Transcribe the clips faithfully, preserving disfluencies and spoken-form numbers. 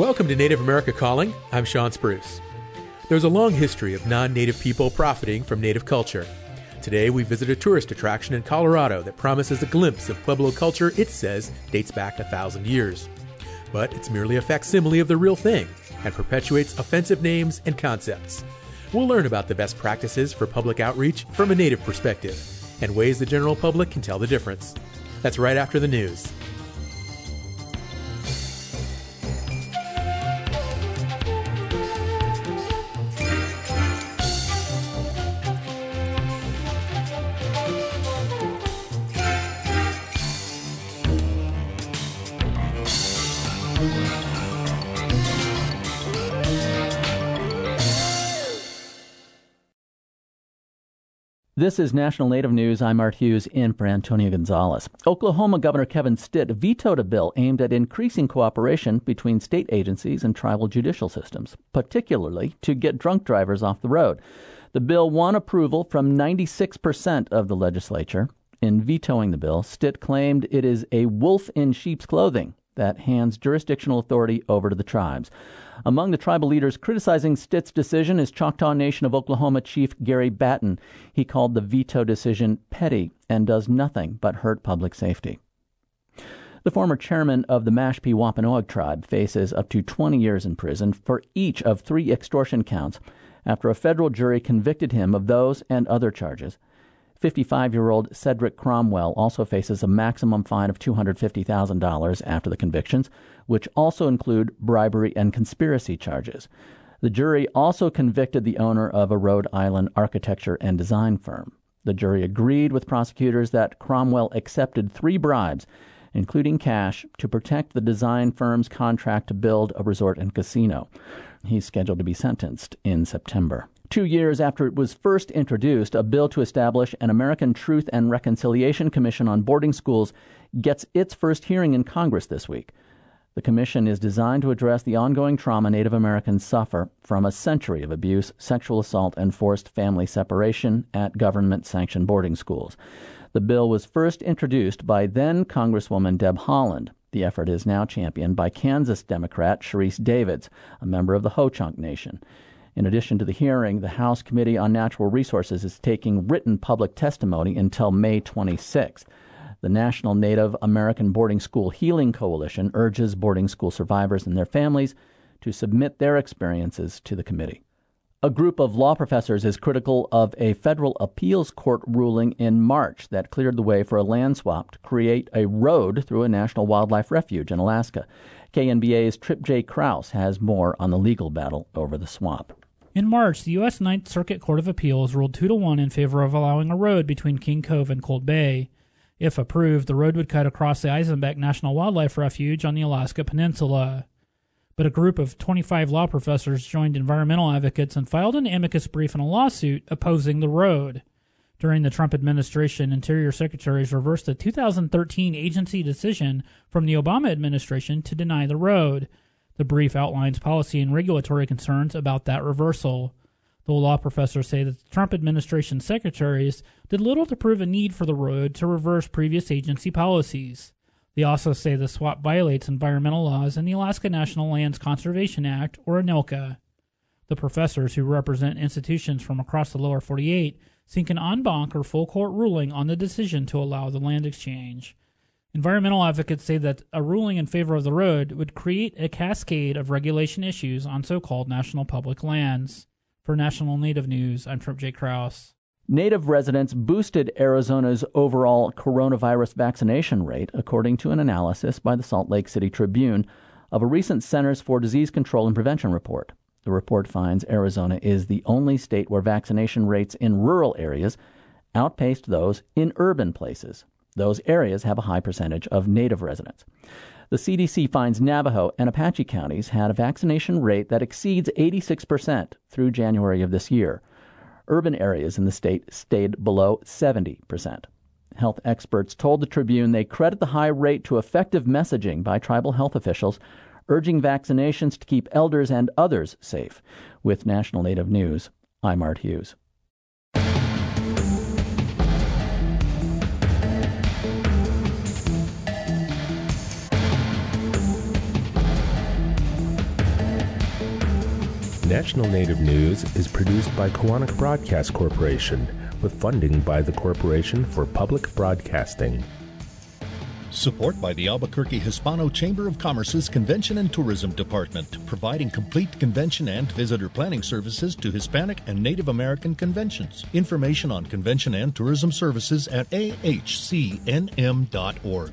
Welcome to Native America Calling. I'm Sean Spruce. There's a long history of non-Native people profiting from Native culture. Today, we visit a tourist attraction in Colorado that promises a glimpse of Pueblo culture it says dates back a thousand years. But it's merely a facsimile of the real thing and perpetuates offensive names and concepts. We'll learn about the best practices for public outreach from a Native perspective and ways the general public can tell the difference. That's right after the news. This is National Native News. I'm Art Hughes, in for Antonio Gonzalez. Oklahoma Governor Kevin Stitt vetoed a bill aimed at increasing cooperation between state agencies and tribal judicial systems, particularly to get drunk drivers off the road. The bill won approval from ninety-six percent of the legislature. In vetoing the bill, Stitt claimed it is a wolf in sheep's clothing that hands jurisdictional authority over to the tribes. Among the tribal leaders criticizing Stitt's decision is Choctaw Nation of Oklahoma Chief Gary Batten. He called the veto decision petty and does nothing but hurt public safety. The former chairman of the Mashpee Wampanoag tribe faces up to twenty years in prison for each of three extortion counts after a federal jury convicted him of those and other charges. fifty-five-year-old Cedric Cromwell also faces a maximum fine of two hundred fifty thousand dollars after the convictions, which also include bribery and conspiracy charges. The jury also convicted the owner of a Rhode Island architecture and design firm. The jury agreed with prosecutors that Cromwell accepted three bribes, including cash, to protect the design firm's contract to build a resort and casino. He's scheduled to be sentenced in September. Two years after it was first introduced, a bill to establish an American Truth and Reconciliation Commission on boarding schools gets its first hearing in Congress this week. The commission is designed to address the ongoing trauma Native Americans suffer from a century of abuse, sexual assault, and forced family separation at government-sanctioned boarding schools. The bill was first introduced by then-Congresswoman Deb Haaland. The effort is now championed by Kansas Democrat Sharice Davids, a member of the Ho-Chunk Nation. In addition to the hearing, the House Committee on Natural Resources is taking written public testimony until May twenty-sixth. The National Native American Boarding School Healing Coalition urges boarding school survivors and their families to submit their experiences to the committee. A group of law professors is critical of a federal appeals court ruling in March that cleared the way for a land swap to create a road through a national wildlife refuge in Alaska. K N B A's Tripp J. Crouse has more on the legal battle over the swap. In March, the U S Ninth Circuit Court of Appeals ruled two to one in favor of allowing a road between King Cove and Cold Bay. If approved, the road would cut across the Eisenbeck National Wildlife Refuge on the Alaska Peninsula. But a group of twenty-five law professors joined environmental advocates and filed an amicus brief in a lawsuit opposing the road. During the Trump administration, Interior Secretaries reversed a two thousand thirteen agency decision from the Obama administration to deny the road. The brief outlines policy and regulatory concerns about that reversal. The law professors say that the Trump administration secretaries did little to prove a need for the road to reverse previous agency policies. They also say the swap violates environmental laws and the Alaska National Lands Conservation Act, or ANILCA. The professors, who represent institutions from across the lower forty-eight, seek an en banc or full court ruling on the decision to allow the land exchange. Environmental advocates say that a ruling in favor of the road would create a cascade of regulation issues on so-called national public lands. For National Native News, I'm Tripp J. Crouse. Native residents boosted Arizona's overall coronavirus vaccination rate, according to an analysis by the Salt Lake City Tribune of a recent Centers for Disease Control and Prevention report. The report finds Arizona is the only state where vaccination rates in rural areas outpaced those in urban places. Those areas have a high percentage of Native residents. The C D C finds Navajo and Apache counties had a vaccination rate that exceeds eighty-six percent through January of this year. Urban areas in the state stayed below seventy percent. Health experts told the Tribune they credit the high rate to effective messaging by tribal health officials urging vaccinations to keep elders and others safe. With National Native News, I'm Art Hughes. National Native News is produced by Kawanak Broadcast Corporation, with funding by the Corporation for Public Broadcasting. Support by the Albuquerque Hispano Chamber of Commerce's Convention and Tourism Department, providing complete convention and visitor planning services to Hispanic and Native American conventions. Information on convention and tourism services at A H C N M dot org.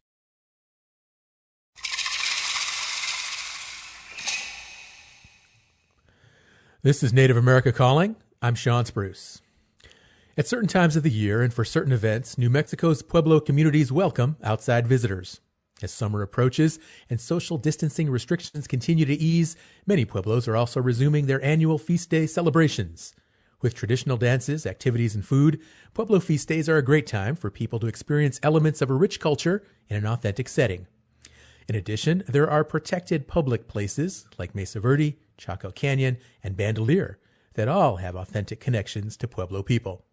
This is Native America Calling. I'm Sean Spruce. At certain times of the year and for certain events, New Mexico's Pueblo communities welcome outside visitors. As summer approaches and social distancing restrictions continue to ease, many Pueblos are also resuming their annual feast day celebrations. With traditional dances, activities, and food, Pueblo feast days are a great time for people to experience elements of a rich culture in an authentic setting. In addition, there are protected public places like Mesa Verde, Chaco Canyon, and Bandelier that all have authentic connections to Pueblo people.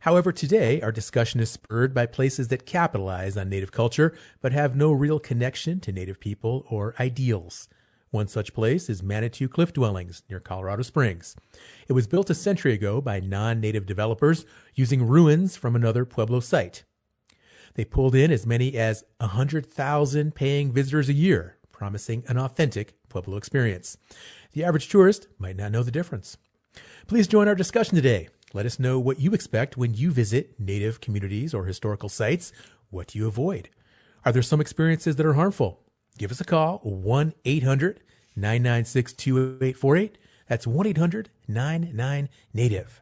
However, today our discussion is spurred by places that capitalize on Native culture but have no real connection to Native people or ideals. One such place is Manitou Cliff Dwellings near Colorado Springs. It was built a century ago by non-Native developers using ruins from another Pueblo site. They pulled in as many as one hundred thousand paying visitors a year, promising an authentic Pueblo experience. The average tourist might not know the difference. Please join our discussion today. Let us know what you expect when you visit Native communities or historical sites. What do you avoid? Are there some experiences that are harmful? Give us a call, one eight hundred nine nine six two eight four eight. That's one eight hundred nine nine Native.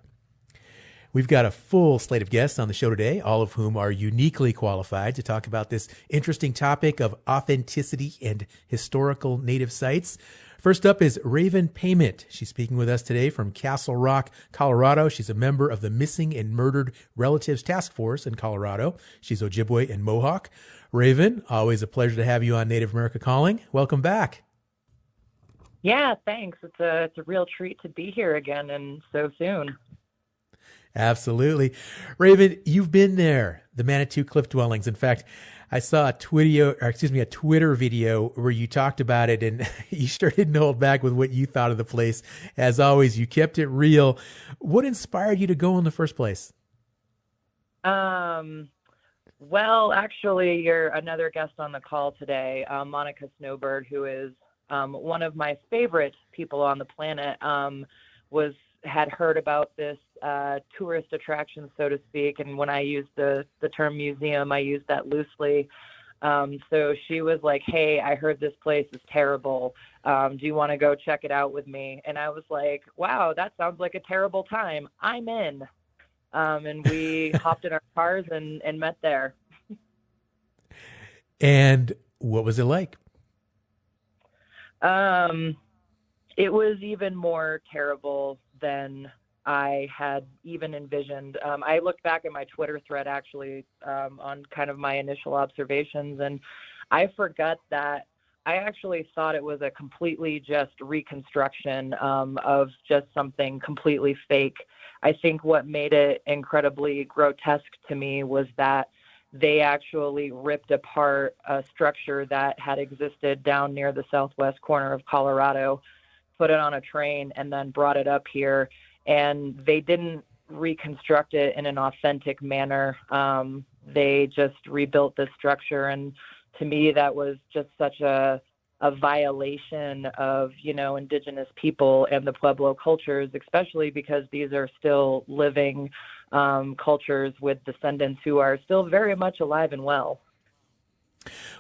We've got a full slate of guests on the show today, all of whom are uniquely qualified to talk about this interesting topic of authenticity and historical Native sites. First up is Raven Payment. She's speaking with us today from Castle Rock, Colorado. She's a member of the Missing and Murdered Relatives Task Force in Colorado. She's Ojibwe and Mohawk. Raven, always a pleasure to have you on Native America Calling. Welcome back. Yeah, thanks. It's a, it's a real treat to be here again and so soon. Absolutely. Raven, you've been there, the Manitou Cliff Dwellings. In fact, I saw a Twitter, or excuse me, a Twitter video where you talked about it, and you sure didn't hold back with what you thought of the place. As always, you kept it real. What inspired you to go in the first place? Um, well, actually, you're another guest on the call today, uh, Monica Snowbird, who is um, one of my favorite people on the planet, um, was had heard about this uh, tourist attraction, so to speak. And when I used the, the term museum, I used that loosely. Um, so she was like, hey, I heard this place is terrible. Um, do you want to go check it out with me? And I was like, wow, that sounds like a terrible time. I'm in. Um, and we hopped in our cars and, and met there. And what was it like? Um, it was even more terrible than I had even envisioned. Um, I looked back at my Twitter thread, actually, um, on kind of my initial observations, and I forgot that I actually thought it was a completely just reconstruction um, of just something completely fake. I think what made it incredibly grotesque to me was that they actually ripped apart a structure that had existed down near the southwest corner of Colorado, put it on a train, and then brought it up here. And they didn't reconstruct it in an authentic manner. Um, they just rebuilt this structure. And to me, that was just such a, a violation of, you know, indigenous people and the Pueblo cultures, especially because these are still living um, cultures with descendants who are still very much alive and well.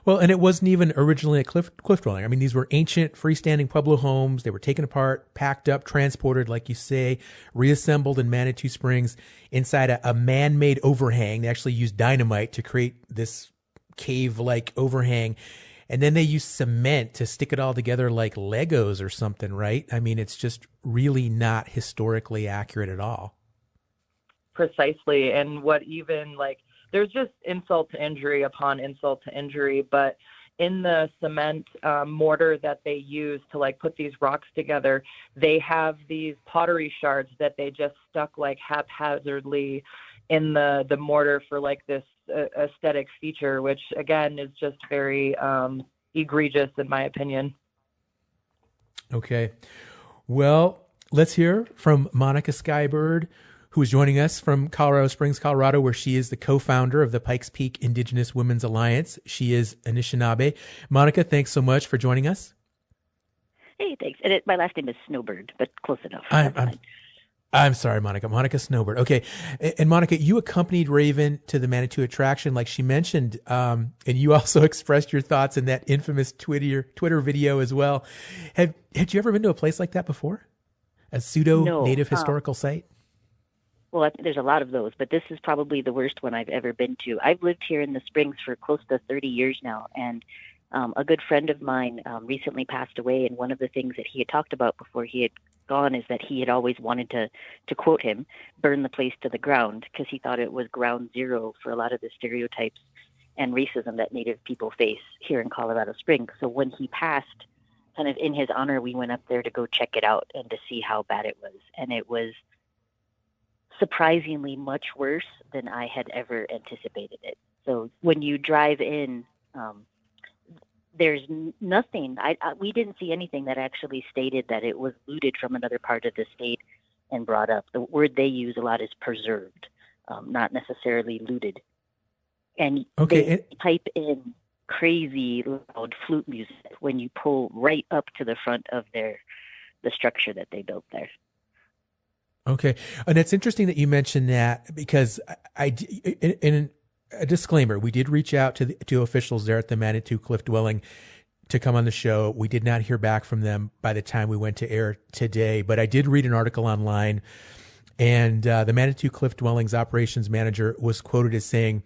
Well, and it wasn't even originally a cliff, cliff dwelling. I mean, these were ancient freestanding Pueblo homes. They were taken apart, packed up, transported, like you say, reassembled in Manitou Springs inside a, a man-made overhang. They actually used dynamite to create this cave-like overhang. And then they used cement to stick it all together like Legos or something, right? I mean, it's just really not historically accurate at all. precisely. And what even like, there's just insult to injury upon insult to injury, but in the cement um, mortar that they use to like put these rocks together, they have these pottery shards that they just stuck like haphazardly in the, the mortar for like this uh, aesthetic feature, which again is just very um, egregious in my opinion. Okay. Well, let's hear from Monica Skybird, who is joining us from Colorado Springs, Colorado, where she is the co-founder of the Pikes Peak Indigenous Women's Alliance. She is Anishinaabe. Monica, thanks so much for joining us. Hey, thanks. And it, my last name is Snowbird, but close enough. I'm, I'm, I'm sorry, Monica. Monica Snowbird. Okay. And, and Monica, you accompanied Raven to the Manitou attraction, like she mentioned, um, and you also expressed your thoughts in that infamous Twitter Twitter video as well. Have, had you ever been to a place like that before? A pseudo-native no, um, historical site? Well, there's a lot of those, but this is probably the worst one I've ever been to. I've lived here in the Springs for close to thirty years now, and um, a good friend of mine um, recently passed away, and one of the things that he had talked about before he had gone is that he had always wanted to, to quote him, burn the place to the ground, because he thought it was ground zero for a lot of the stereotypes and racism that Native people face here in Colorado Springs. So when he passed, kind of in his honor, we went up there to go check it out and to see how bad it was, and it was surprisingly much worse than I had ever anticipated it. So when you drive in, um, there's nothing, I, I, we didn't see anything that actually stated that it was looted from another part of the state and brought up. The word they use a lot is preserved, um, not necessarily looted. And okay, they it- type in crazy loud flute music when you pull right up to the front of their, the structure that they built there. Okay. And it's interesting that you mentioned that, because I, I in a disclaimer, we did reach out to the, to officials there at the Manitou Cliff Dwelling to come on the show. We did not hear back from them by the time we went to air today, but I did read an article online, and uh, the Manitou Cliff Dwellings operations manager was quoted as saying,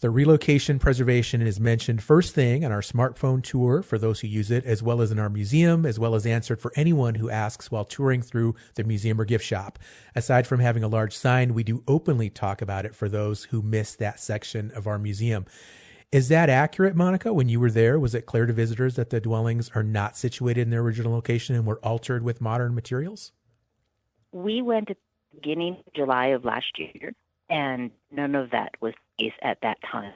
"The relocation preservation is mentioned first thing on our smartphone tour for those who use it, as well as in our museum, as well as answered for anyone who asks while touring through the museum or gift shop. Aside from having a large sign, we do openly talk about it for those who miss that section of our museum." Is that accurate, Monica? When you were there, was it clear to visitors that the dwellings are not situated in their original location and were altered with modern materials? We went at the beginning of July of last year, and none of that was the case at that time.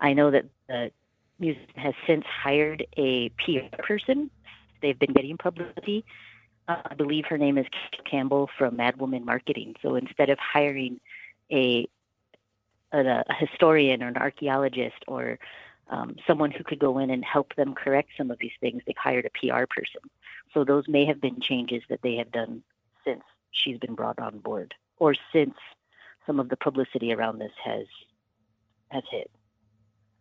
I know that the museum has since hired a P R person. They've been getting publicity. Uh, I believe her name is Campbell from Mad Woman Marketing. So instead of hiring a, a, a historian or an archaeologist or um, someone who could go in and help them correct some of these things, they've hired a P R person. So those may have been changes that they have done since she's been brought on board, or since some of the publicity around this has has hit.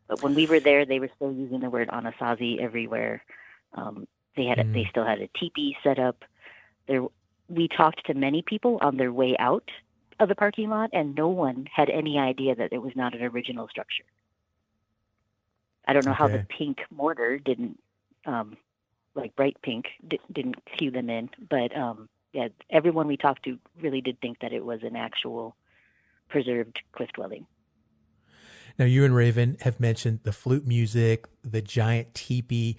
But when we were there, they were still using the word Anasazi everywhere. Um, they had mm. they still had a teepee set up. There, we talked to many people on their way out of the parking lot, and no one had any idea that it was not an original structure. I don't know okay. how the pink mortar didn't, um, like bright pink, d- didn't cue them in. But um, yeah, everyone we talked to really did think that it was an actual preserved cliff dwelling. Now, you and Raven have mentioned the flute music, the giant teepee.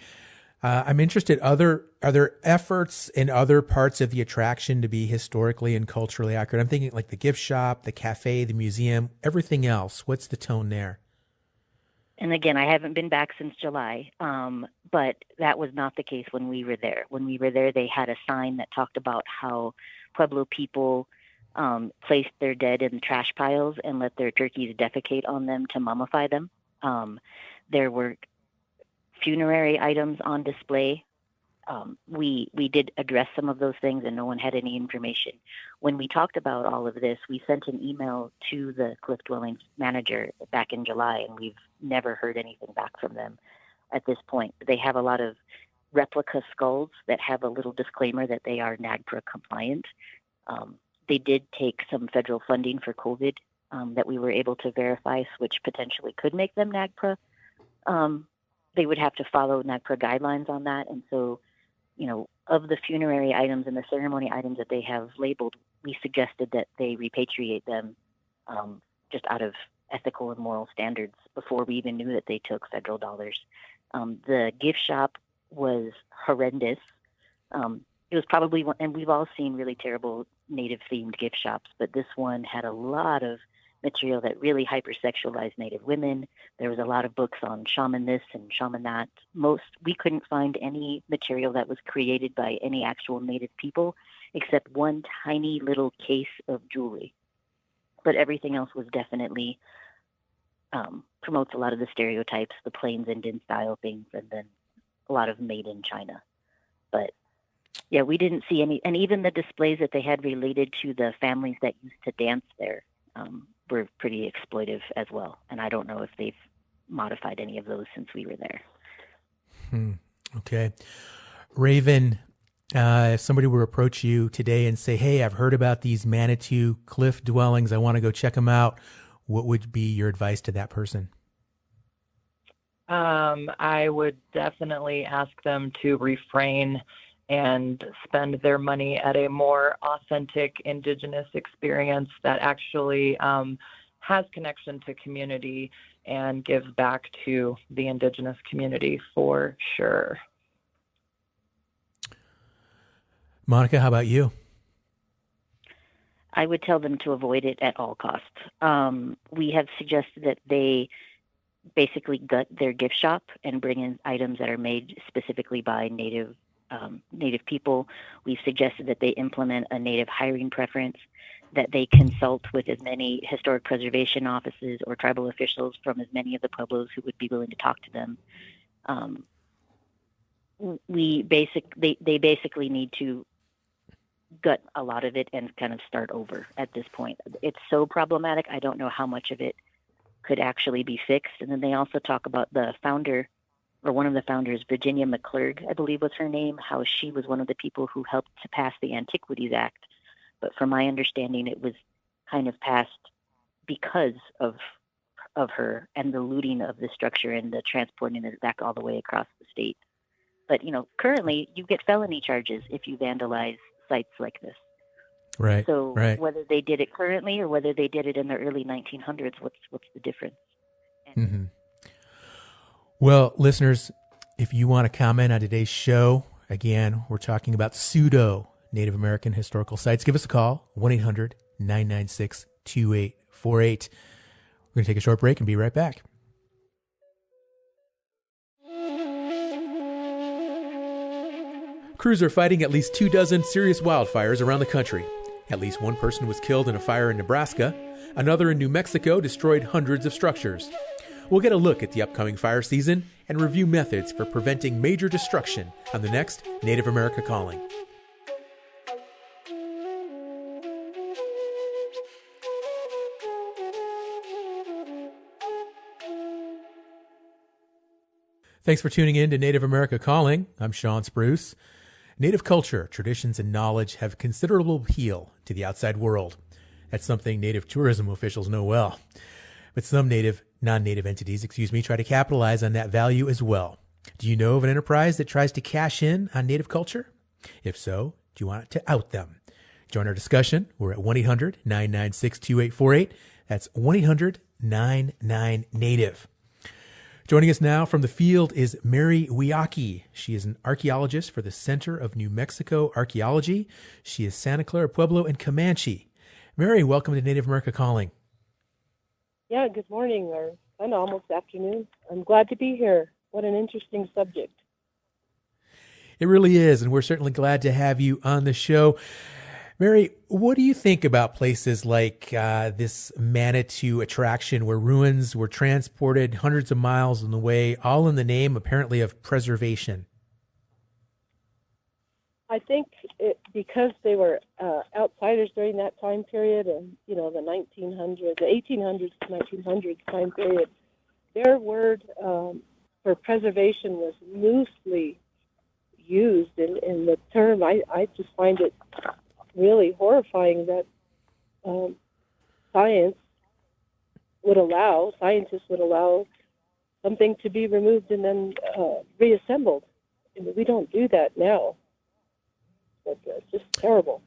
Uh, I'm interested, other, are there efforts in other parts of the attraction to be historically and culturally accurate? I'm thinking like the gift shop, the cafe, the museum, everything else. What's the tone there? And again, I haven't been back since July, um, but that was not the case when we were there. When we were there, they had a sign that talked about how Pueblo people Um, placed their dead in trash piles and let their turkeys defecate on them to mummify them. Um, there were funerary items on display. Um, we we did address some of those things, and no one had any information. When we talked about all of this, we sent an email to the Cliff Dwellings manager back in July, and we've never heard anything back from them at this point. They have a lot of replica skulls that have a little disclaimer that they are NAGPRA compliant. Um, They did take some federal funding for COVID um, that we were able to verify, which potentially could make them NAGPRA. Um, they would have to follow NAGPRA guidelines on that. And so, you know, of the funerary items and the ceremony items that they have labeled, we suggested that they repatriate them um, just out of ethical and moral standards before we even knew that they took federal dollars. Um, the gift shop was horrendous. Um, it was probably one, and we've all seen really terrible Native themed gift shops, but this one had a lot of material that really hypersexualized Native women. There was a lot of books on shaman this and shaman that. Most, we couldn't find any material that was created by any actual Native people, except one tiny little case of jewelry. But everything else was definitely um, promotes a lot of the stereotypes, the Plains Indian style things, and then a lot of made in China. But yeah, we didn't see any, and even the displays that they had related to the families that used to dance there um, were pretty exploitive as well. And I don't know if they've modified any of those since we were there. Hmm. Okay. Raven, uh, if somebody were to approach you today and say, hey, I've heard about these Manitou Cliff Dwellings, I want to go check them out, what would be your advice to that person? Um, I would definitely ask them to refrain and spend their money at a more authentic Indigenous experience that actually um, has connection to community and gives back to the Indigenous community for sure. Monica, how about you? I would tell them to avoid it at all costs. Um, we have suggested that they basically gut their gift shop and bring in items that are made specifically by Native um, Native people. We've suggested that they implement a Native hiring preference, that they consult with as many historic preservation offices or tribal officials from as many of the pueblos who would be willing to talk to them. Um, we basic they, they basically need to gut a lot of it and kind of start over at this point. It's so problematic. I don't know how much of it could actually be fixed. And then they also talk about the founder, or one of the founders, Virginia McClurg, I believe was her name, how she was one of the people who helped to pass the Antiquities Act. But from my understanding, it was kind of passed because of of her and the looting of the structure and the transporting it back all the way across the state. But, you know, currently you get felony charges if you vandalize sites like this. Right. So right. Whether they did it currently or whether they did it in the early nineteen hundreds, what's what's the difference? And- mm-hmm. Well, listeners, if you want to comment on today's show, again, we're talking about pseudo Native American historical sites. Give us a call, one eight hundred nine nine six two eight four eight. We're going to take a short break and be right back. Crews are fighting at least two dozen serious wildfires around the country. At least one person was killed in a fire in Nebraska. Another in New Mexico destroyed hundreds of structures. We'll get a look at the upcoming fire season and review methods for preventing major destruction on the next Native America Calling. Thanks for tuning in to Native America Calling. I'm Sean Spruce. Native culture, traditions, and knowledge have considerable appeal to the outside world. That's something Native tourism officials know well. But some Native, non-Native entities, excuse me, try to capitalize on that value as well. Do you know of an enterprise that tries to cash in on Native culture? If so, do you want to out them? Join our discussion. We're at one eight hundred nine nine six two eight four eight. That's one eight hundred nine nine Native. Joining us now from the field is Mary Weahkee. She is an archaeologist for the Center of New Mexico Archaeology. She is Santa Clara, Pueblo, and Comanche. Mary, welcome to Native America Calling. Yeah, good morning, or kind of almost afternoon. I'm glad to be here. What an interesting subject. It really is, and we're certainly glad to have you on the show. Mary, what do you think about places like uh, this Manitou attraction where ruins were transported hundreds of miles on the way, all in the name, apparently, of preservation? I think it, because they were uh, outsiders during that time period, and, you know, the nineteen hundreds, the eighteen hundreds to nineteen hundreds time period, their word um, for preservation was loosely used in, in the term. I, I just find it really horrifying that um, science would allow, scientists would allow something to be removed and then uh, reassembled. And we don't do that now. But, uh, it's just terrible.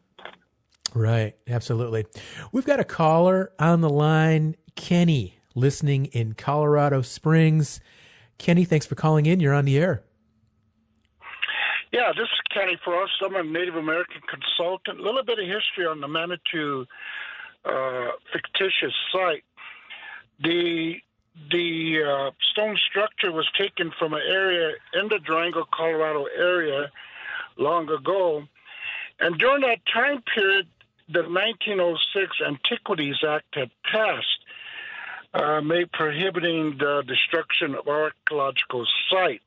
Right. Absolutely. We've got a caller on the line, Kenny, listening in Colorado Springs. Kenny, thanks for calling in. You're on the air. Yeah, this is Kenny Frost. I'm a Native American consultant. A little bit of history on the Manitou uh, fictitious site. The the uh, stone structure was taken from an area in the Durango, Colorado area long ago. And during that time period, the nineteen oh six Antiquities Act had passed, uh, made prohibiting the destruction of archaeological sites.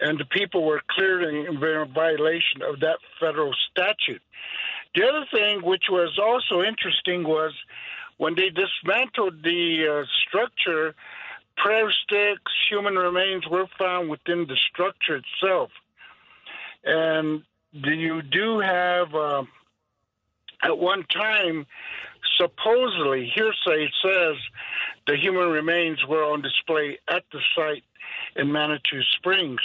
And the people were clearly in violation of that federal statute. The other thing, which was also interesting, was when they dismantled the uh, structure, prayer sticks, human remains were found within the structure itself. And you do have, uh, at one time, supposedly, hearsay says the human remains were on display at the site in Manitou Springs.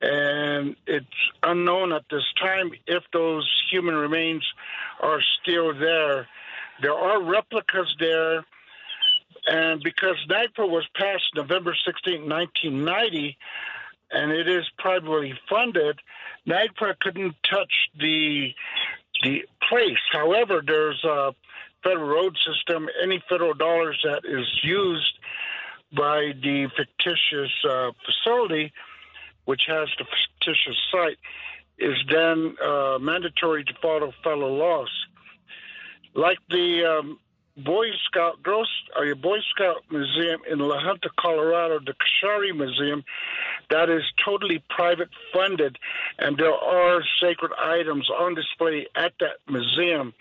And it's unknown at this time if those human remains are still there. There are replicas there. And because NAGPRA was passed November sixteenth, nineteen ninety, and it is privately funded, NAGPRA couldn't touch the the place. However, there's a federal road system. Any federal dollars that is used by the fictitious uh, facility, which has the fictitious site, is then uh, mandatory to follow federal laws. Like the um, Boy Scout Girls, or your Boy Scout Museum in La Junta, Colorado, the Kashare Museum, that is totally private funded, and there are sacred items on display at that museum: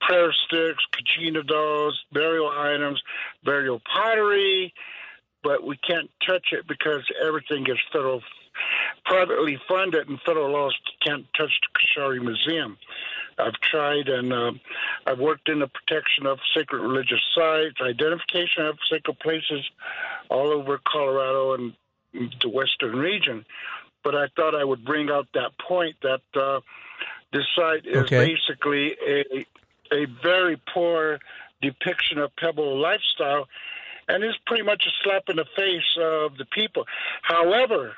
prayer sticks, kachina dolls, burial items, burial pottery. But we can't touch it because everything is federal, privately funded, and federal laws can't touch the Kashare Museum. I've tried, and uh, I've worked in the protection of sacred religious sites, identification of sacred places all over Colorado and the western region. But I thought I would bring out that point that uh, this site is okay. basically a a very poor depiction of Pueblo lifestyle, and is pretty much a slap in the face of the people. However,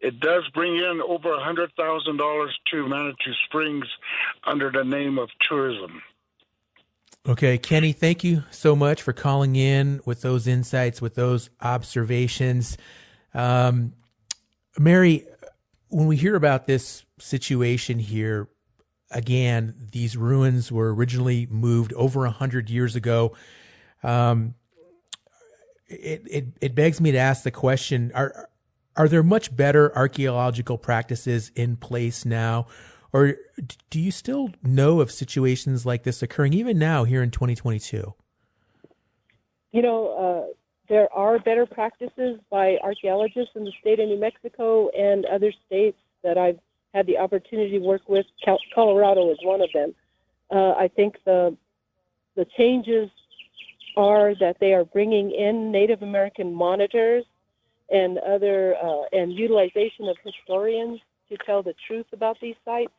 it does bring in over one hundred thousand dollars to Manitou Springs under the name of tourism. Okay, Kenny, thank you so much for calling in with those insights, with those observations. Um, Mary, when we hear about this situation here, again, these ruins were originally moved over one hundred years ago. Um, it, it, it begs me to ask the question, are Are there much better archaeological practices in place now, or do you still know of situations like this occurring even now here in twenty twenty-two? You know, uh, there are better practices by archaeologists in the state of New Mexico and other states that I've had the opportunity to work with. Colorado is one of them. Uh, I think the the changes are that they are bringing in Native American monitors and other uh, and utilization of historians to tell the truth about these sites.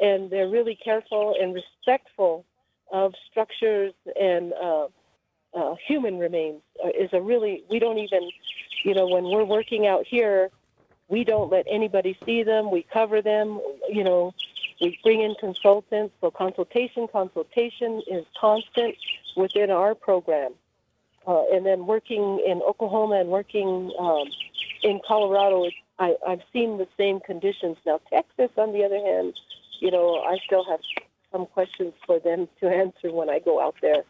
And they're really careful and respectful of structures and uh, uh, human remains is a really, we don't even, you know, when we're working out here, we don't let anybody see them. We cover them, you know, we bring in consultants. So consultation, consultation is constant within our program. Uh, and then working in Oklahoma and working um, in Colorado, I, I've seen the same conditions. Now, Texas, on the other hand, you know, I still have some questions for them to answer when I go out there.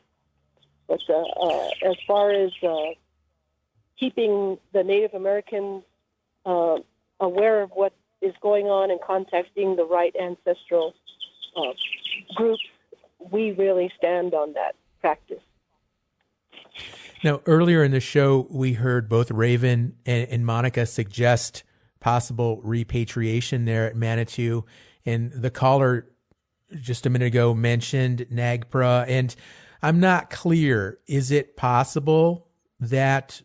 But uh, uh, as far as uh, keeping the Native Americans uh, aware of what is going on and contacting the right ancestral uh, groups, we really stand on that practice. Now, earlier in the show, we heard both Raven and, and Monica suggest possible repatriation there at Manitou, and the caller just a minute ago mentioned NAGPRA, and I'm not clear, is it possible that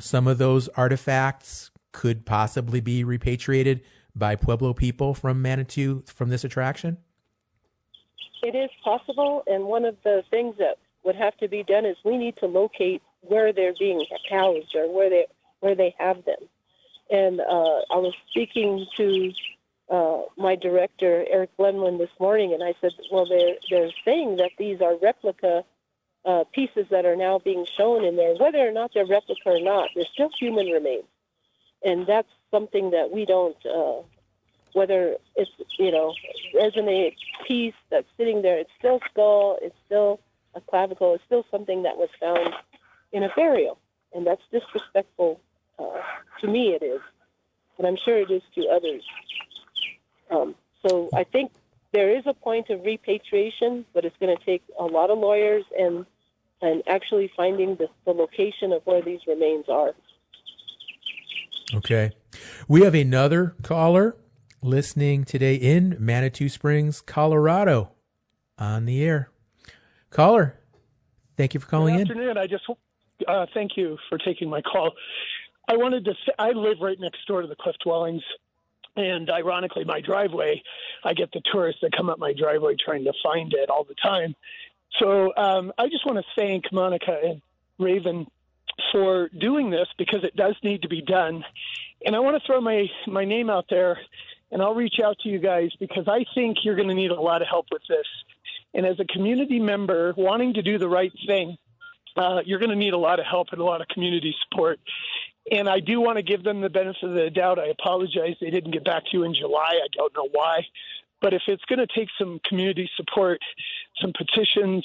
some of those artifacts could possibly be repatriated by Pueblo people from Manitou from this attraction? it is possible, and one of the things that would have to be done is we need to locate where they're being housed or where they where they have them. And uh, I was speaking to uh, my director, Eric Glenwin, this morning, and I said, well, they're, they're saying that these are replica uh, pieces that are now being shown in there. Whether or not they're replica or not, they're still human remains. And that's something that we don't, uh, whether it's, you know, resonated piece that's sitting there, it's still skull, it's still a clavicle, it's still something that was found in a burial. And that's disrespectful. Uh, to me it is, and I'm sure it is to others. Um, so I think there is a point of repatriation, but it's going to take a lot of lawyers and and actually finding the, the location of where these remains are. Okay. We have another caller listening today in Manitou Springs, Colorado, on the air. Caller, thank you for calling in. Good afternoon. I just uh, thank you for taking my call. I wanted to say, I live right next door to the Cliff Dwellings, and ironically, my driveway, I get the tourists that come up my driveway trying to find it all the time. So um, I just want to thank Monica and Raven for doing this, because it does need to be done. And I want to throw my, my name out there, and I'll reach out to you guys, because I think you're going to need a lot of help with this. And as a community member wanting to do the right thing, uh, you're going to need a lot of help and a lot of community support. And I do want to give them the benefit of the doubt. I apologize they didn't get back to you in July. I don't know why. But if it's going to take some community support, some petitions,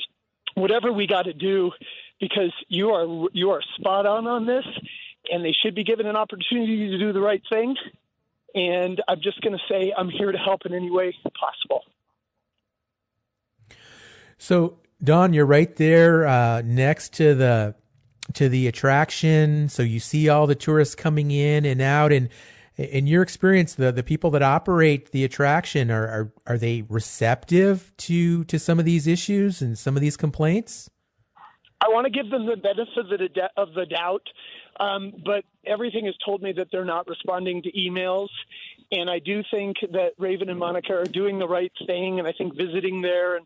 whatever we got to do, because you are you are spot on on this, and they should be given an opportunity to do the right thing. And I'm just going to say I'm here to help in any way possible. So, Don, you're right there uh, next to the to the attraction. So you see all the tourists coming in and out, and in your experience, the, the people that operate the attraction, are, are, are they receptive to, to some of these issues and some of these complaints? I want to give them the benefit of the, de- of the doubt. Um, but everything has told me that they're not responding to emails. And I do think that Raven and Monica are doing the right thing. And I think visiting there. And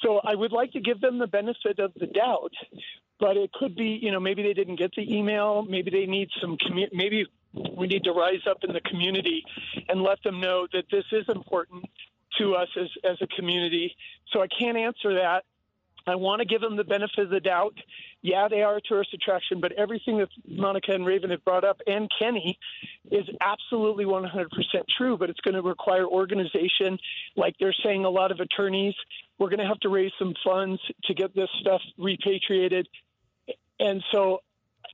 so I would like to give them the benefit of the doubt. But it could be, you know, maybe they didn't get the email. Maybe they need some commu- maybe we need to rise up in the community and let them know that this is important to us as, as a community. So I can't answer that. I want to give them the benefit of the doubt. Yeah, they are a tourist attraction, but everything that Monica and Raven have brought up, and Kenny, is absolutely one hundred percent true, but it's going to require organization. Like they're saying, a lot of attorneys, we're going to have to raise some funds to get this stuff repatriated. And so,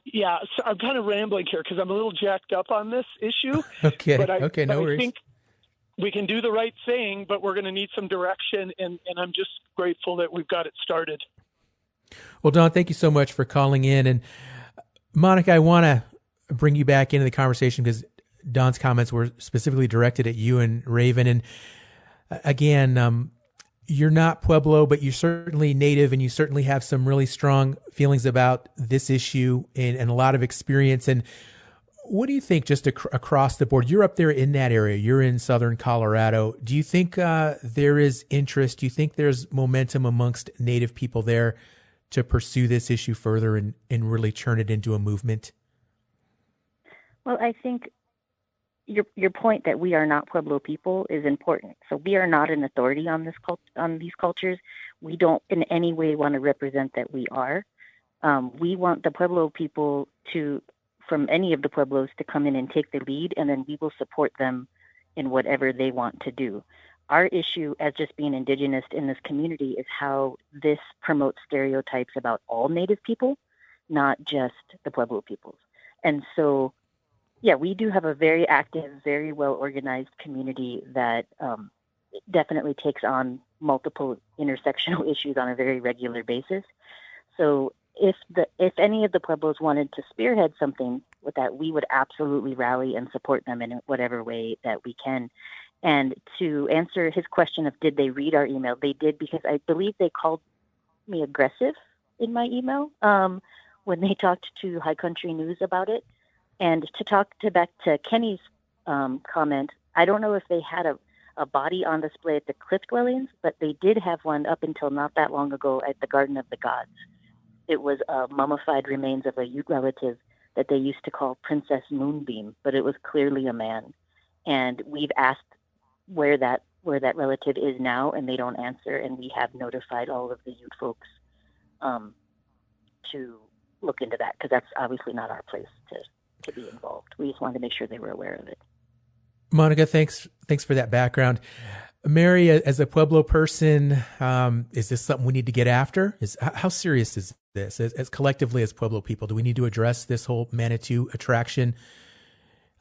yeah, so I'm kind of rambling here because I'm a little jacked up on this issue. okay, but I, okay, but no I worries. Think we can do the right thing, but we're going to need some direction, and, and I'm just grateful that we've got it started. Well, Don, thank you so much for calling in. And, Monica, I want to bring you back into the conversation because Don's comments were specifically directed at you and Raven. And, again, um, you're not Pueblo, but you're certainly Native, and you certainly have some really strong feelings about this issue and, and a lot of experience. And what do you think just ac- across the board? You're up there in that area. You're in southern Colorado. Do you think uh, there is interest? Do you think there's momentum amongst Native people there to pursue this issue further and, and really turn it into a movement? Well, I think your your point that we are not Pueblo people is important. So we are not an authority on this cult- on these cultures. We don't in any way want to represent that we are. Um, we want the Pueblo people to, from any of the Pueblos, to come in and take the lead, and then we will support them in whatever they want to do. Our issue as just being indigenous in this community is how this promotes stereotypes about all Native people, not just the Pueblo peoples. And so, yeah, we do have a very active, very well-organized community that um, definitely takes on multiple intersectional issues on a very regular basis. So if the if any of the Pueblos wanted to spearhead something with that, we would absolutely rally and support them in whatever way that we can. And to answer his question of did they read our email, they did, because I believe they called me aggressive in my email um, when they talked to High Country News about it. And to talk to back to Kenny's um, comment, I don't know if they had a, a body on display at the Cliff Dwellings, but they did have one up until not that long ago at the Garden of the Gods. It was uh, mummified remains of a Ute relative that they used to call Princess Moonbeam, but it was clearly a man. And we've asked where that where that relative is now, and they don't answer, and we have notified all of the Ute folks um, to look into that, because that's obviously not our place to, to be involved. We just wanted to make sure they were aware of it. Monica, thanks thanks for that background. Mary, as a Pueblo person, um, is this something we need to get after? Is how serious is this? As, as collectively as Pueblo people, do we need to address this whole Manitou attraction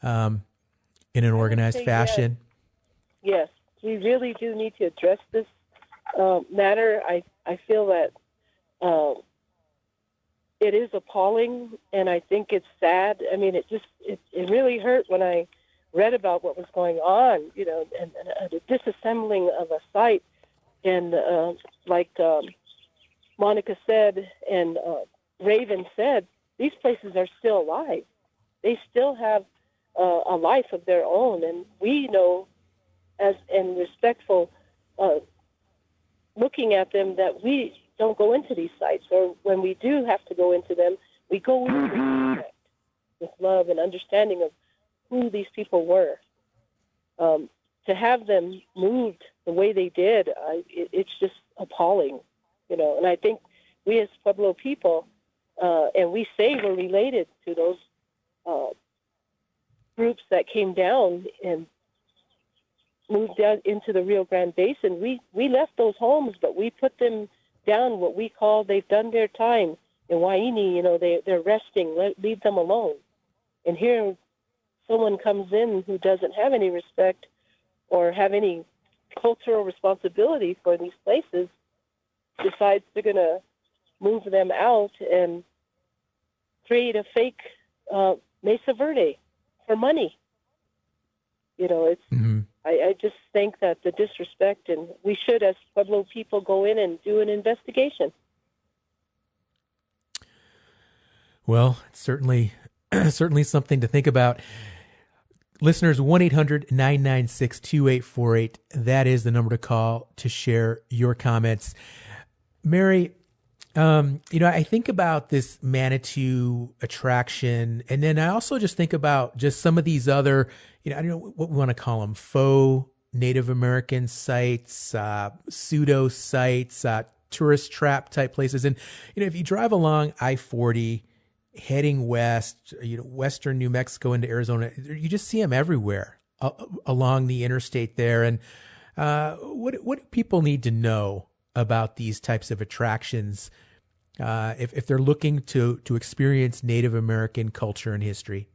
um, in an organized fashion? Yes. yes, we really do need to address this uh, matter. I, I feel that uh, it is appalling, and I think it's sad. I mean, it just it, it really hurt when I read about what was going on, you know, and, and a disassembling of a site. And uh, like um, Monica said and uh, Raven said, these places are still alive. They still have uh, a life of their own. And we know, as and respectful, uh, looking at them, that we don't go into these sites, or when we do have to go into them, we go into them with love and understanding of who these people were. Um, to have them moved the way they did, I, it, it's just appalling, you know. And I think we as Pueblo people, uh, and we say we're related to those uh, groups that came down and moved down into the Rio Grande Basin. We we left those homes, but we put them down what we call they've done their time in Waini. You know, they they're resting. Let, leave them alone. And here, someone comes in who doesn't have any respect or have any cultural responsibility for these places, decides they're going to move them out and create a fake uh, Mesa Verde for money. You know, it's. Mm-hmm. I, I just think that the disrespect, and we should, as Pueblo people, go in and do an investigation. Well, it's certainly, certainly something to think about. Listeners, one eight hundred nine nine six two eight four eight. That is the number to call to share your comments. Mary, um, you know, I think about this Manitou attraction, and then I also just think about just some of these other, you know, I don't know what we want to call them, faux Native American sites, uh, pseudo sites, uh, tourist trap type places. And, you know, if you drive along I forty heading west, you know, western New Mexico into Arizona, you just see them everywhere uh, along the interstate there. And uh, what what do people need to know about these types of attractions uh, if if they're looking to to experience Native American culture and history?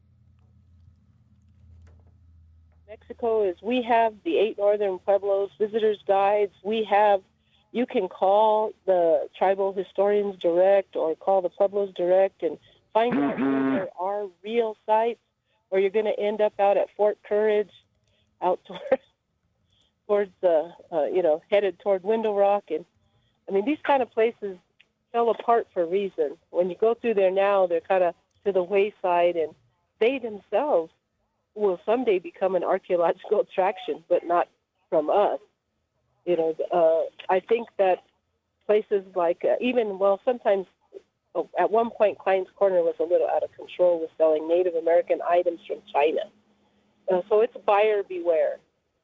Mexico is we have the eight northern pueblos, visitors guides. We have you can call the tribal historians direct or call the pueblos direct and find out if there are real sites, or you're going to end up out at Fort Courage, out towards, towards the, uh, you know, headed toward Window Rock. And I mean, these kind of places fell apart for a reason. When you go through there now, they're kind of to the wayside, and they themselves will someday become an archaeological attraction, but not from us. You know, uh, I think that places like uh, even, well, sometimes, Oh, at one point, Klein's Corner was a little out of control with selling Native American items from China. Uh, so it's buyer beware.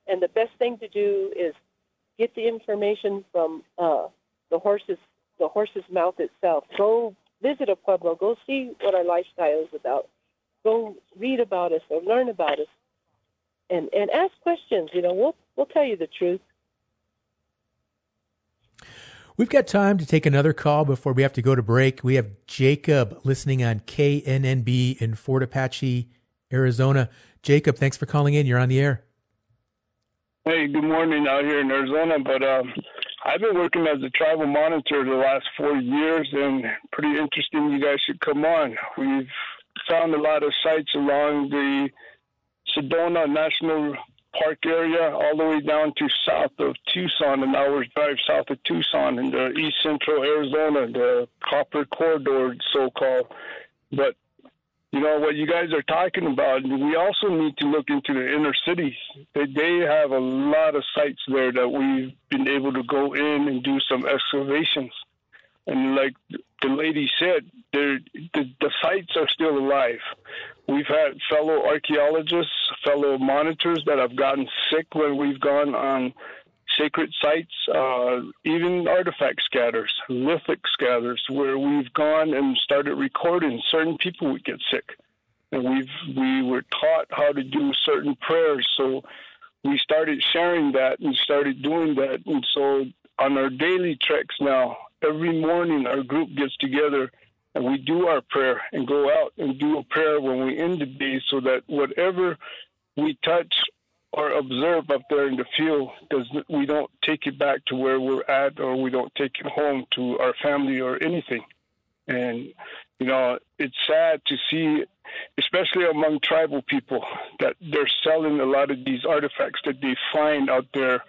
And the best thing to do is get the information from uh, the horse's the horse's mouth itself. Go visit a pueblo. Go see what our lifestyle is about. Go read about us or learn about us. And and ask questions. You know, we'll we'll tell you the truth. We've got time to take another call before we have to go to break. We have Jacob listening on K N N B in Fort Apache, Arizona. Jacob, thanks for calling in. You're on the air. Hey, good morning out here in Arizona. But um, I've been working as a tribal monitor the last four years, and pretty interesting. You guys should come on. We've found a lot of sites along the Sedona National Park area, all the way down to south of Tucson, an hour's drive south of Tucson in the east central Arizona, the Copper Corridor, so-called. But you know, what you guys are talking about, we also need to look into the inner cities. They, they have a lot of sites there that we've been able to go in and do some excavations. And like the lady said, the, the sites are still alive. We've had fellow archaeologists, fellow monitors that have gotten sick when we've gone on sacred sites, uh, even artifact scatters, lithic scatters, where we've gone and started recording certain people would get sick. And we've, we were taught how to do certain prayers. So we started sharing that and started doing that. And so on our daily treks now, every morning our group gets together and we do our prayer and go out and do a prayer when we end the day so that whatever we touch or observe up there in the field, does we don't take it back to where we're at, or we don't take it home to our family or anything. And, you know, it's sad to see, especially among tribal people, that they're selling a lot of these artifacts that they find out there,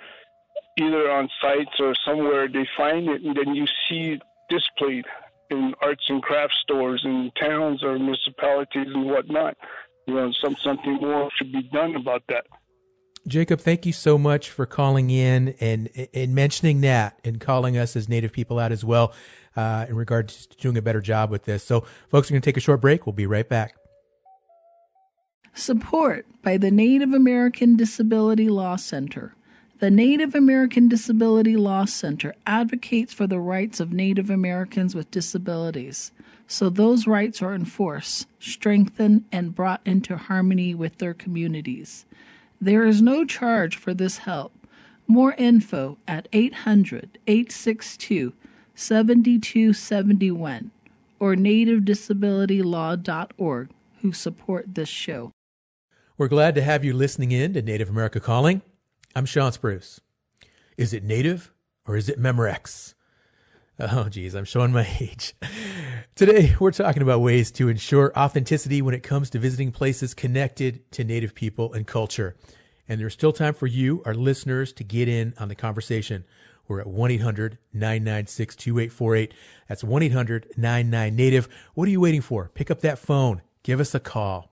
either on sites or somewhere. They find it, and then you see it displayed in arts and crafts stores in towns or municipalities and whatnot. You know, some, something more should be done about that. Jacob, thank you so much for calling in and, and mentioning that and calling us as Native people out as well uh, in regards to doing a better job with this. So, folks, we're going to take a short break. We'll be right back. Support by the Native American Disability Law Center. The Native American Disability Law Center advocates for the rights of Native Americans with disabilities, so those rights are enforced, strengthened, and brought into harmony with their communities. There is no charge for this help. More info at eight hundred, eight six two, seven two seven one or native disability law dot org, who support this show. We're glad to have you listening in to Native America Calling. I'm Sean Spruce. Is it Native or is it Memorex? Oh, geez, I'm showing my age. Today, we're talking about ways to ensure authenticity when it comes to visiting places connected to Native people and culture. And there's still time for you, our listeners, to get in on the conversation. We're at one eight hundred, nine nine six, two eight four eight. That's one eight hundred, nine nine, Native. What are you waiting for? Pick up that phone. Give us a call.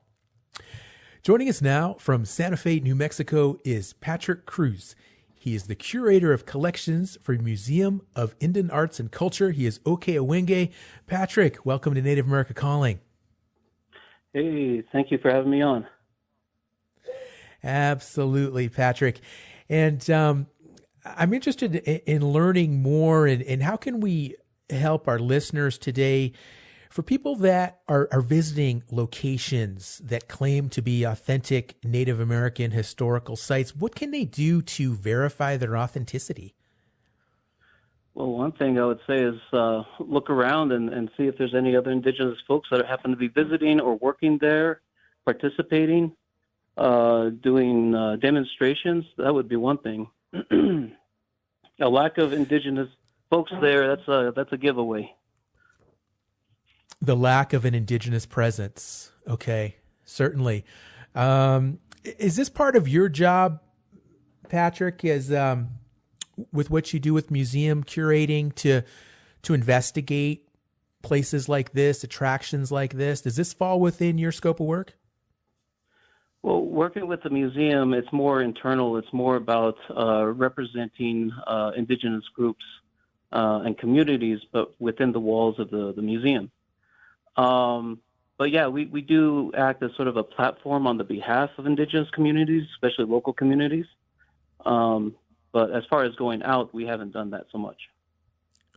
Joining us now from Santa Fe, New Mexico, is Patrick Cruz. He is the curator of collections for Museum of Indian Arts and Culture. He is Oke-Awenge. Patrick, welcome to Native America Calling. Hey, thank you for having me on. Absolutely, Patrick. And um, I'm interested in, in learning more, and, and how can we help our listeners today for people that are, are visiting locations that claim to be authentic Native American historical sites? What can they do to verify their authenticity? Well, one thing I would say is uh, look around and, and see if there's any other indigenous folks that happen to be visiting or working there, participating, uh, doing uh, demonstrations. That would be one thing. A lack of indigenous folks there, that's a, that's a giveaway. The lack of an indigenous presence. Okay, certainly. Um, is this part of your job, Patrick, is, um, with what you do with museum curating, to to investigate places like this, attractions like this? Does this fall within your scope of work? Well, working with the museum, it's more internal. It's more about uh, representing uh, indigenous groups uh, and communities, but within the walls of the, the museum. Um, but yeah, we, we do act as sort of a platform on the behalf of indigenous communities, especially local communities. Um, but as far as going out, we haven't done that so much.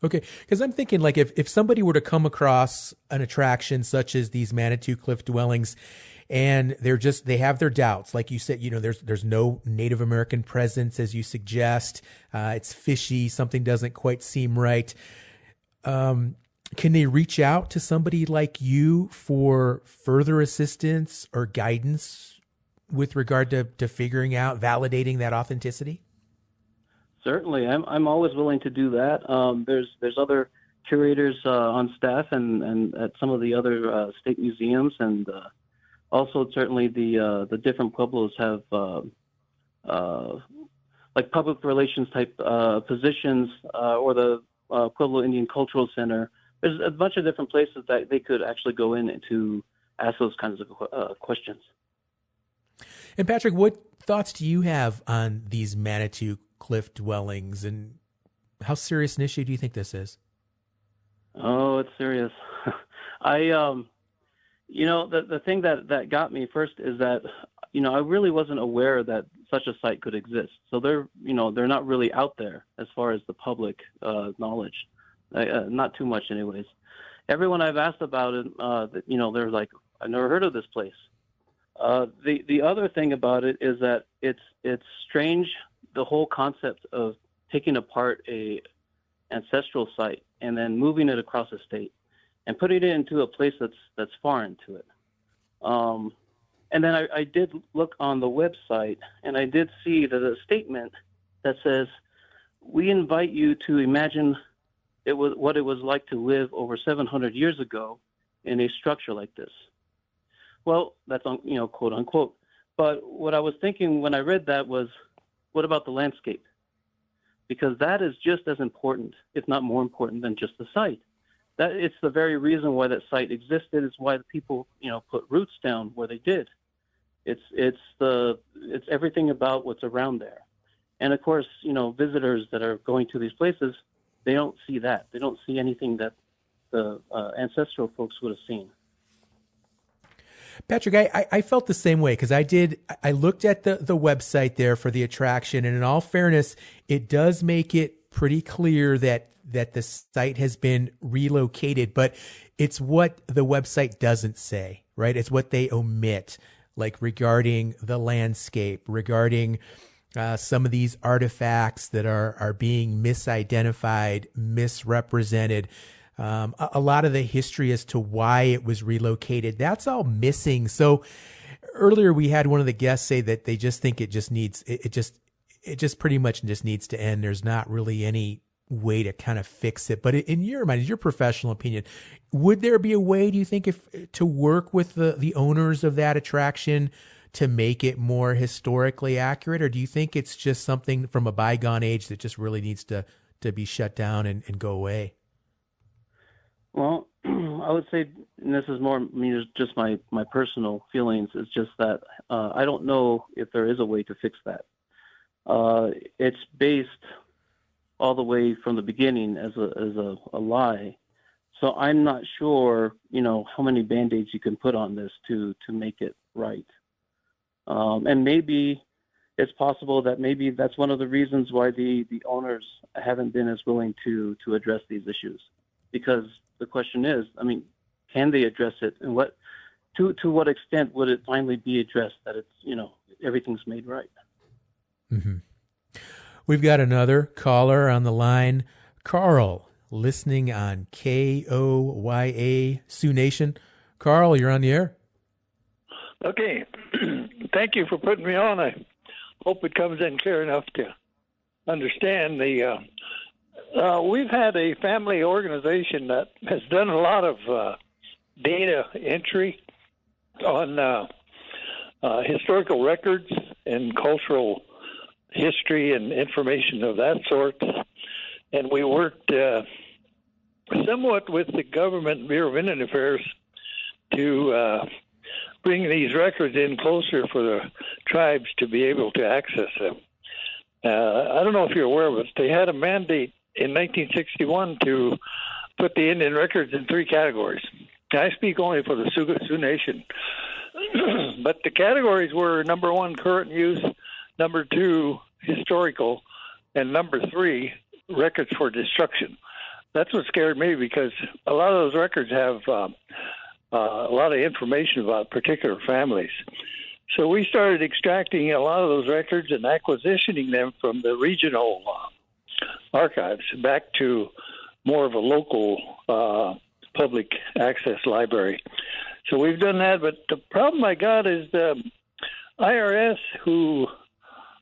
Okay. Cause I'm thinking, like, if, if somebody were to come across an attraction such as these Manitou Cliff Dwellings, and they're just, they have their doubts. Like you said, you know, there's, there's no Native American presence, as you suggest, uh, it's fishy. Something doesn't quite seem right. Um, Can they reach out to somebody like you for further assistance or guidance with regard to, to figuring out, validating that authenticity? Certainly. I'm I'm always willing to do that. Um, there's there's other curators uh, on staff and, and at some of the other uh, state museums, and uh, also certainly the uh, the different pueblos have uh, uh, like public relations type uh, positions, uh, or the uh, Pueblo Indian Cultural Center. There's a bunch of different places that they could actually go in to ask those kinds of uh, questions. And Patrick, what thoughts do you have on these Manitou Cliff Dwellings, and how serious an issue do you think this is? Oh, it's serious. I, um, you know, the the thing that, that got me first is that, you know, I really wasn't aware that such a site could exist. So they're, you know, they're not really out there as far as the public uh, knowledge, uh, not too much anyways. Everyone I've asked about it, uh, you know, they're like, I never heard of this place. Uh, the the other thing about it is that it's it's strange, the whole concept of taking apart a ancestral site and then moving it across the state and putting it into a place that's that's foreign to it. Um, and then I, I did look on the website, and I did see that a statement that says, "We invite you to imagine it was what it was like to live over seven hundred years ago in a structure like this." Well, that's, on, you know, quote unquote. But what I was thinking when I read that was, what about the landscape? Because that is just as important, if not more important, than just the site. That it's the very reason why that site existed. It's why the people, you know, put roots down where they did. It's it's the it's everything about what's around there. And of course, you know, visitors that are going to these places, they don't see that. They don't see anything that the uh, ancestral folks would have seen. Patrick, I, I felt the same way, because I did. I looked at the, the website there for the attraction, and in all fairness, it does make it pretty clear that that the site has been relocated, but it's what the website doesn't say, right? It's what they omit, like regarding the landscape, regarding uh, some of these artifacts that are, are being misidentified, misrepresented. Um, a, a lot of the history as to why it was relocated, that's all missing. So earlier we had one of the guests say that they just think it just needs, it, it just, it just pretty much just needs to end. There's not really any way to kind of fix it. But in your mind, in your professional opinion, would there be a way, do you think, if to work with the, the owners of that attraction to make it more historically accurate? Or do you think it's just something from a bygone age that just really needs to, to be shut down and, and go away? Well, I would say, and this is more, I mean, just my, my personal feelings, it's just that uh, I don't know if there is a way to fix that. Uh, it's based all the way from the beginning as a as a, a lie. So I'm not sure, you know, how many Band-Aids you can put on this to, to make it right. Um, and maybe it's possible that maybe that's one of the reasons why the, the owners haven't been as willing to, to address these issues. Because the question is, I mean, can they address it, and what, to to what extent would it finally be addressed that it's, you know, everything's made right? Mm-hmm. We've got another caller on the line, Carl, listening on K O Y A Sioux Nation. Carl, you're on the air. Okay, thank you for putting me on. I hope it comes in clear enough to understand the. Uh, Uh, we've had a family organization that has done a lot of uh, data entry on uh, uh, historical records and cultural history and information of that sort. And we worked uh, somewhat with the government Bureau of Indian Affairs to uh, bring these records in closer for the tribes to be able to access them. Uh, I don't know if you're aware of it, they had a mandate in nineteen sixty-one to put the Indian records in three categories. I speak only for the Sioux Nation. But the categories were, number one, current use, number two, historical, and number three, records for destruction. That's what scared me, because a lot of those records have um, uh, a lot of information about particular families. So we started extracting a lot of those records and acquisitioning them from the regional uh, archives back to more of a local uh, public access library. So we've done that, but the problem I got is the I R S, who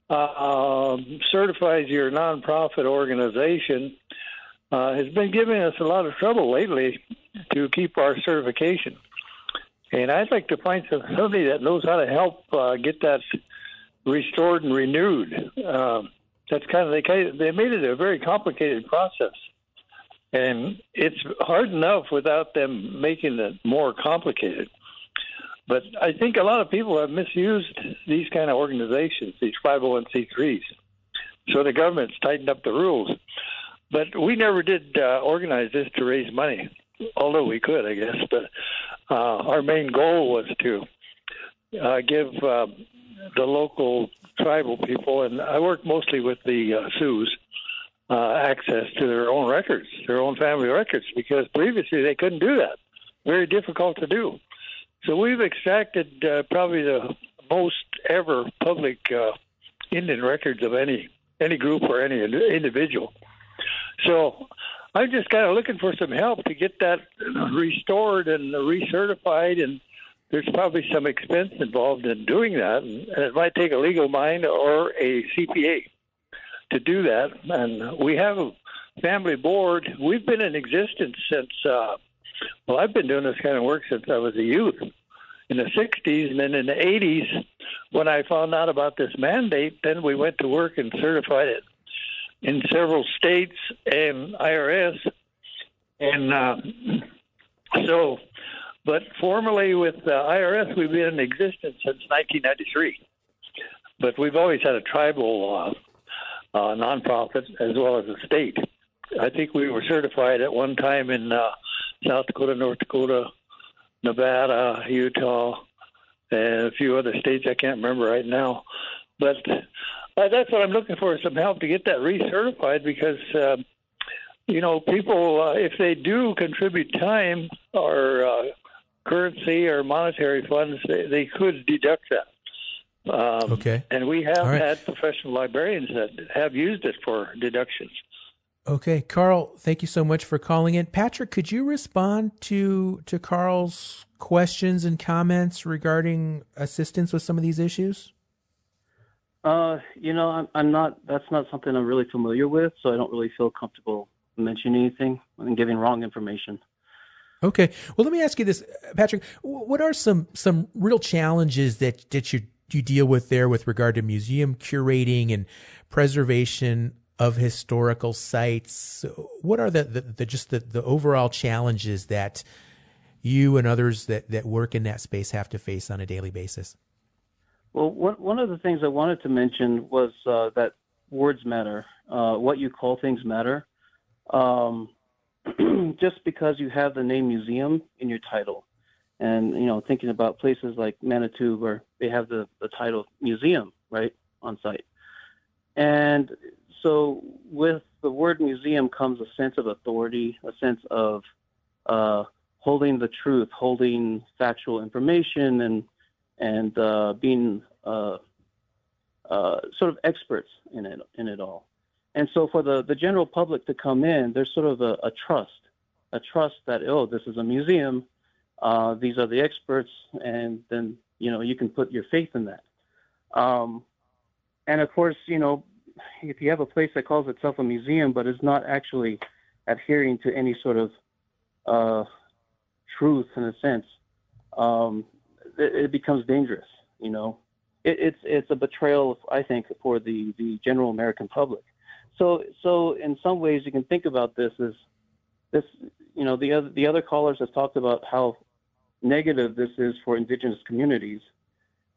uh, um, certifies your nonprofit organization, uh, has been giving us a lot of trouble lately to keep our certification. And I'd like to find somebody that knows how to help uh, get that restored and renewed. Uh, that's kind of they they made it a very complicated process, and it's hard enough without them making it more complicated. But I think a lot of people have misused these kind of organizations, these five oh one c threes. So the government's tightened up the rules. But we never did uh, organize this to raise money, although we could, I guess. But uh, our main goal was to uh, give uh, the local tribal people, and I work mostly with the uh, Sioux, uh, access to their own records, their own family records, because previously they couldn't do that. Very difficult to do. So we've extracted uh, probably the most ever public uh, Indian records of any any group or any individual. So I'm just kind of looking for some help to get that restored and recertified, and there's probably some expense involved in doing that, and it might take a legal mind or a C P A to do that. And we have a family board. We've been in existence since... Uh, Well, I've been doing this kind of work since I was a youth in the sixties, and then in the eighties, when I found out about this mandate, then we went to work and certified it in several states and I R S. And uh, so, but formally with the I R S, we've been in existence since nineteen ninety-three. But we've always had a tribal uh, uh, nonprofit as well as a state. I think we were certified at one time in uh, South Dakota, North Dakota, Nevada, Utah, and a few other states I can't remember right now. But uh, that's what I'm looking for, some help to get that recertified, because, uh, you know, people, uh, if they do contribute time or uh, currency or monetary funds, they, they could deduct that. Um, okay. And we have right. had professional librarians that have used it for deductions. Okay, Carl, thank you so much for calling in. Patrick, could you respond to to Carl's questions and comments regarding assistance with some of these issues? Uh, you know, I'm, I'm not, that's not something I'm really familiar with, so I don't really feel comfortable mentioning anything and giving wrong information. Okay, well, let me ask you this, Patrick. What are some, some real challenges that, that you, you deal with there with regard to museum curating and preservation of historical sites? What are the, the, the just the, the overall challenges that you and others that, that work in that space have to face on a daily basis? Well, one, one of the things I wanted to mention was uh, that words matter. Uh, what you call things matter. Um, just because you have the name museum in your title, and, you know, thinking about places like Manitou where they have the, the title museum, right, on site. And so with the word museum comes a sense of authority, a sense of uh, holding the truth, holding factual information, and and uh, being uh, uh, sort of experts in it in it all. And so for the, the general public to come in, there's sort of a, a trust, a trust that, oh, this is a museum, uh, these are the experts, and then, you know, you can put your faith in that. Um, and of course, you know, if you have a place that calls itself a museum but is not actually adhering to any sort of uh, truth in a sense, um, it, it becomes dangerous. You know, it, it's it's a betrayal, I think, for the, the general American public. So so in some ways you can think about this as this. You know, the other the other callers have talked about how negative this is for indigenous communities.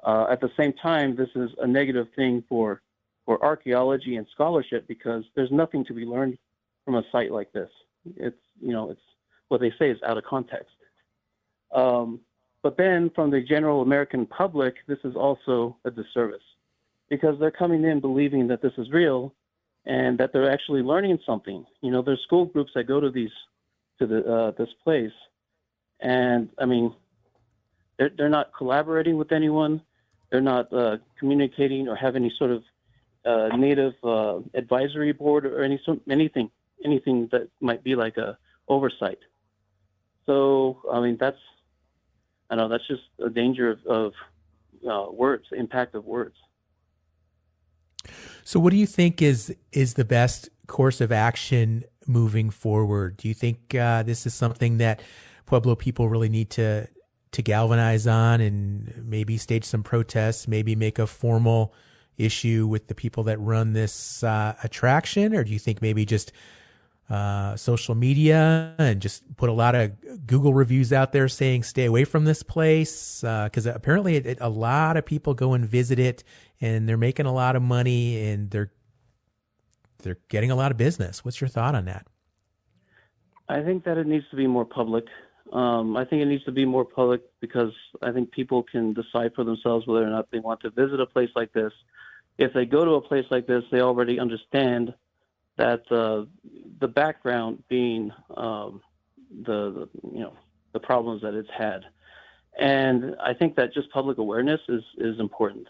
Uh, at the same time, this is a negative thing for. for archaeology and scholarship, because there's nothing to be learned from a site like this. It's, you know, it's what they say is out of context. Um, but then from the general American public, this is also a disservice, because they're coming in believing that this is real and that they're actually learning something. You know, there's school groups that go to these, to the, uh, this place. And I mean, they're, they're not collaborating with anyone. They're not uh, communicating or have any sort of Uh, native uh, advisory board or any some, anything, anything that might be like a oversight. So, I mean, that's, I know that's just a danger of, of uh, words, the impact of words. So what do you think is, is the best course of action moving forward? Do you think uh, this is something that Pueblo people really need to, to galvanize on and maybe stage some protests, maybe make a formal issue with the people that run this uh, attraction? Or do you think maybe just uh, social media and just put a lot of Google reviews out there saying stay away from this place, because uh, apparently it, it, a lot of people go and visit it, and they're making a lot of money, and they're they're getting a lot of business. What's your thought on that? I think that it needs to be more public. Um, I think it needs to be more public because I think people can decide for themselves whether or not they want to visit a place like this. If they go to a place like this, they already understand that uh, the background being um, the, the, you know, the problems that it's had. And I think that just public awareness is, is important.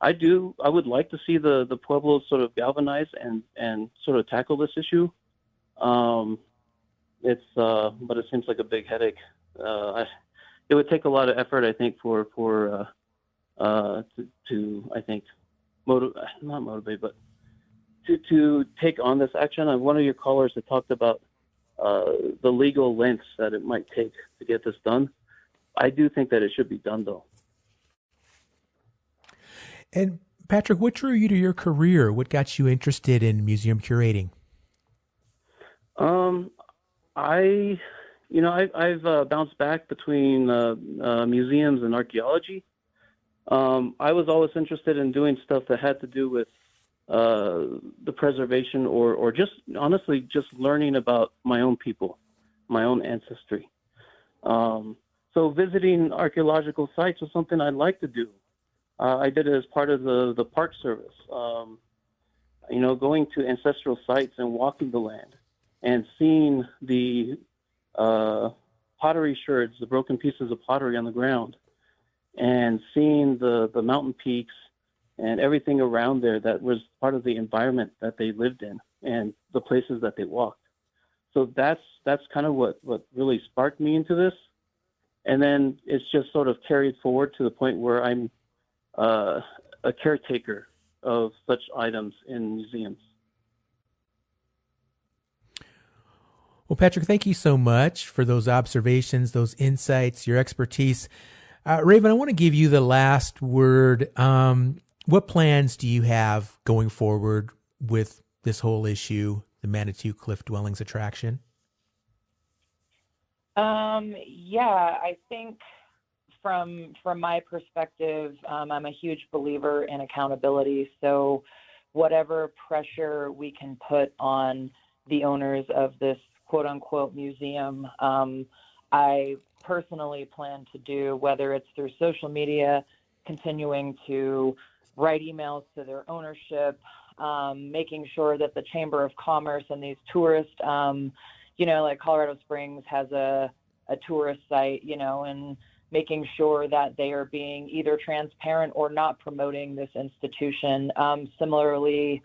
I do. I would like to see the, the Pueblo sort of galvanize and, and sort of tackle this issue. Um, It's, uh, but it seems like a big headache. Uh, I, it would take a lot of effort, I think, for for uh, uh, to, to I think, motiv- not motivate, but to to take on this action. And one of your callers had talked about uh, the legal lengths that it might take to get this done. I do think that it should be done, though. And Patrick, what drew you to your career? What got you interested in museum curating? Um. I, you know, I, I've uh, bounced back between uh, uh, museums and archaeology. Um, I was always interested in doing stuff that had to do with uh, the preservation or, or just honestly just learning about my own people, my own ancestry. Um, so visiting archaeological sites was something I'd like to do. Uh, I did it as part of the, the Park Service, um, you know, going to ancestral sites and walking the land. And seeing the uh, pottery sherds, the broken pieces of pottery on the ground, and seeing the, the mountain peaks and everything around there that was part of the environment that they lived in and the places that they walked. So that's that's kind of what, what really sparked me into this. And then it's just sort of carried forward to the point where I'm uh, a caretaker of such items in museums. Well, Patrick, thank you so much for those observations, those insights, your expertise. Uh, Raven, I want to give you the last word. Um, what plans do you have going forward with this whole issue, the Manitou Cliff Dwellings attraction? Um, yeah, I think from from my perspective, um, I'm a huge believer in accountability. So whatever pressure we can put on the owners of this quote unquote museum, um, I personally plan to do, whether it's through social media, continuing to write emails to their ownership, um, making sure that the Chamber of Commerce and these tourist, um, you know, like Colorado Springs has a, a tourist site, you know, and making sure that they are being either transparent or not promoting this institution. Um, similarly,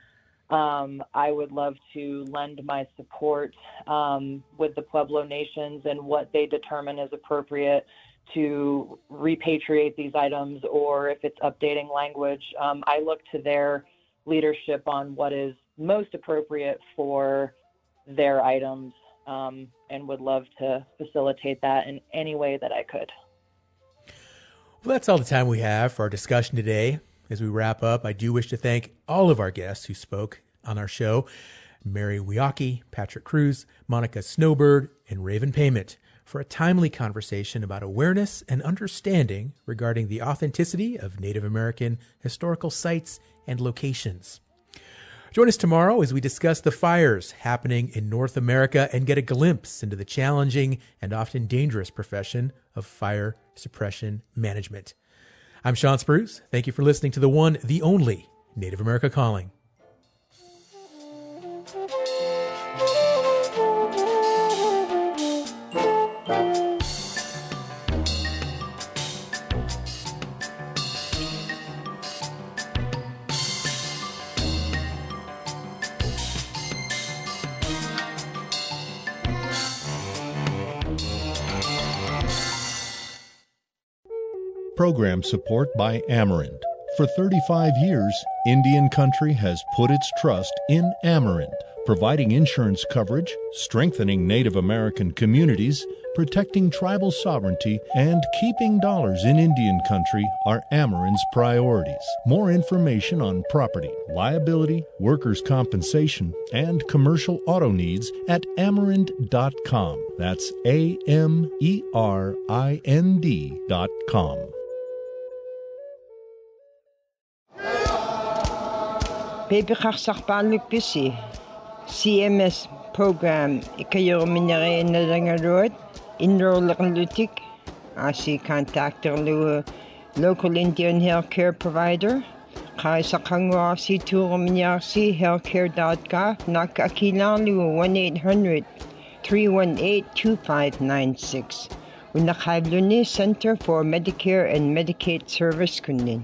Um, I would love to lend my support um, with the Pueblo Nations and what they determine is appropriate to repatriate these items, or if it's updating language, um, I look to their leadership on what is most appropriate for their items, um, and would love to facilitate that in any way that I could. Well, that's all the time we have for our discussion today. As we wrap up, I do wish to thank all of our guests who spoke on our show, Mary Weahkee, Patrick Cruz, Monica Snowbird, and Raven Payment, for a timely conversation about awareness and understanding regarding the authenticity of Native American historical sites and locations. Join us tomorrow as we discuss the fires happening in North America and get a glimpse into the challenging and often dangerous profession of fire suppression management. I'm Sean Spruce. Thank you for listening to the one, the only Native America Calling. Program support by Amerend. For thirty-five years, Indian Country has put its trust in Amerend, providing insurance coverage, strengthening Native American communities, protecting tribal sovereignty, and keeping dollars in Indian country are Amerin's priorities. More information on property, liability, workers' compensation, and commercial auto needs at amerind dot com. That's A M E R I N D dot com. Baby Karsakpanuk Bisi, C M S program, Ikayor Minare in the Langarod, Indro Lutik, I see contact the local Indian healthcare provider, Kaisakangwasi Turuminyarsi healthcare dot gov, Nakakilalu one eight hundred three one eight two five nine six, Unakabluni Center for Medicare and Medicaid Service Kunin.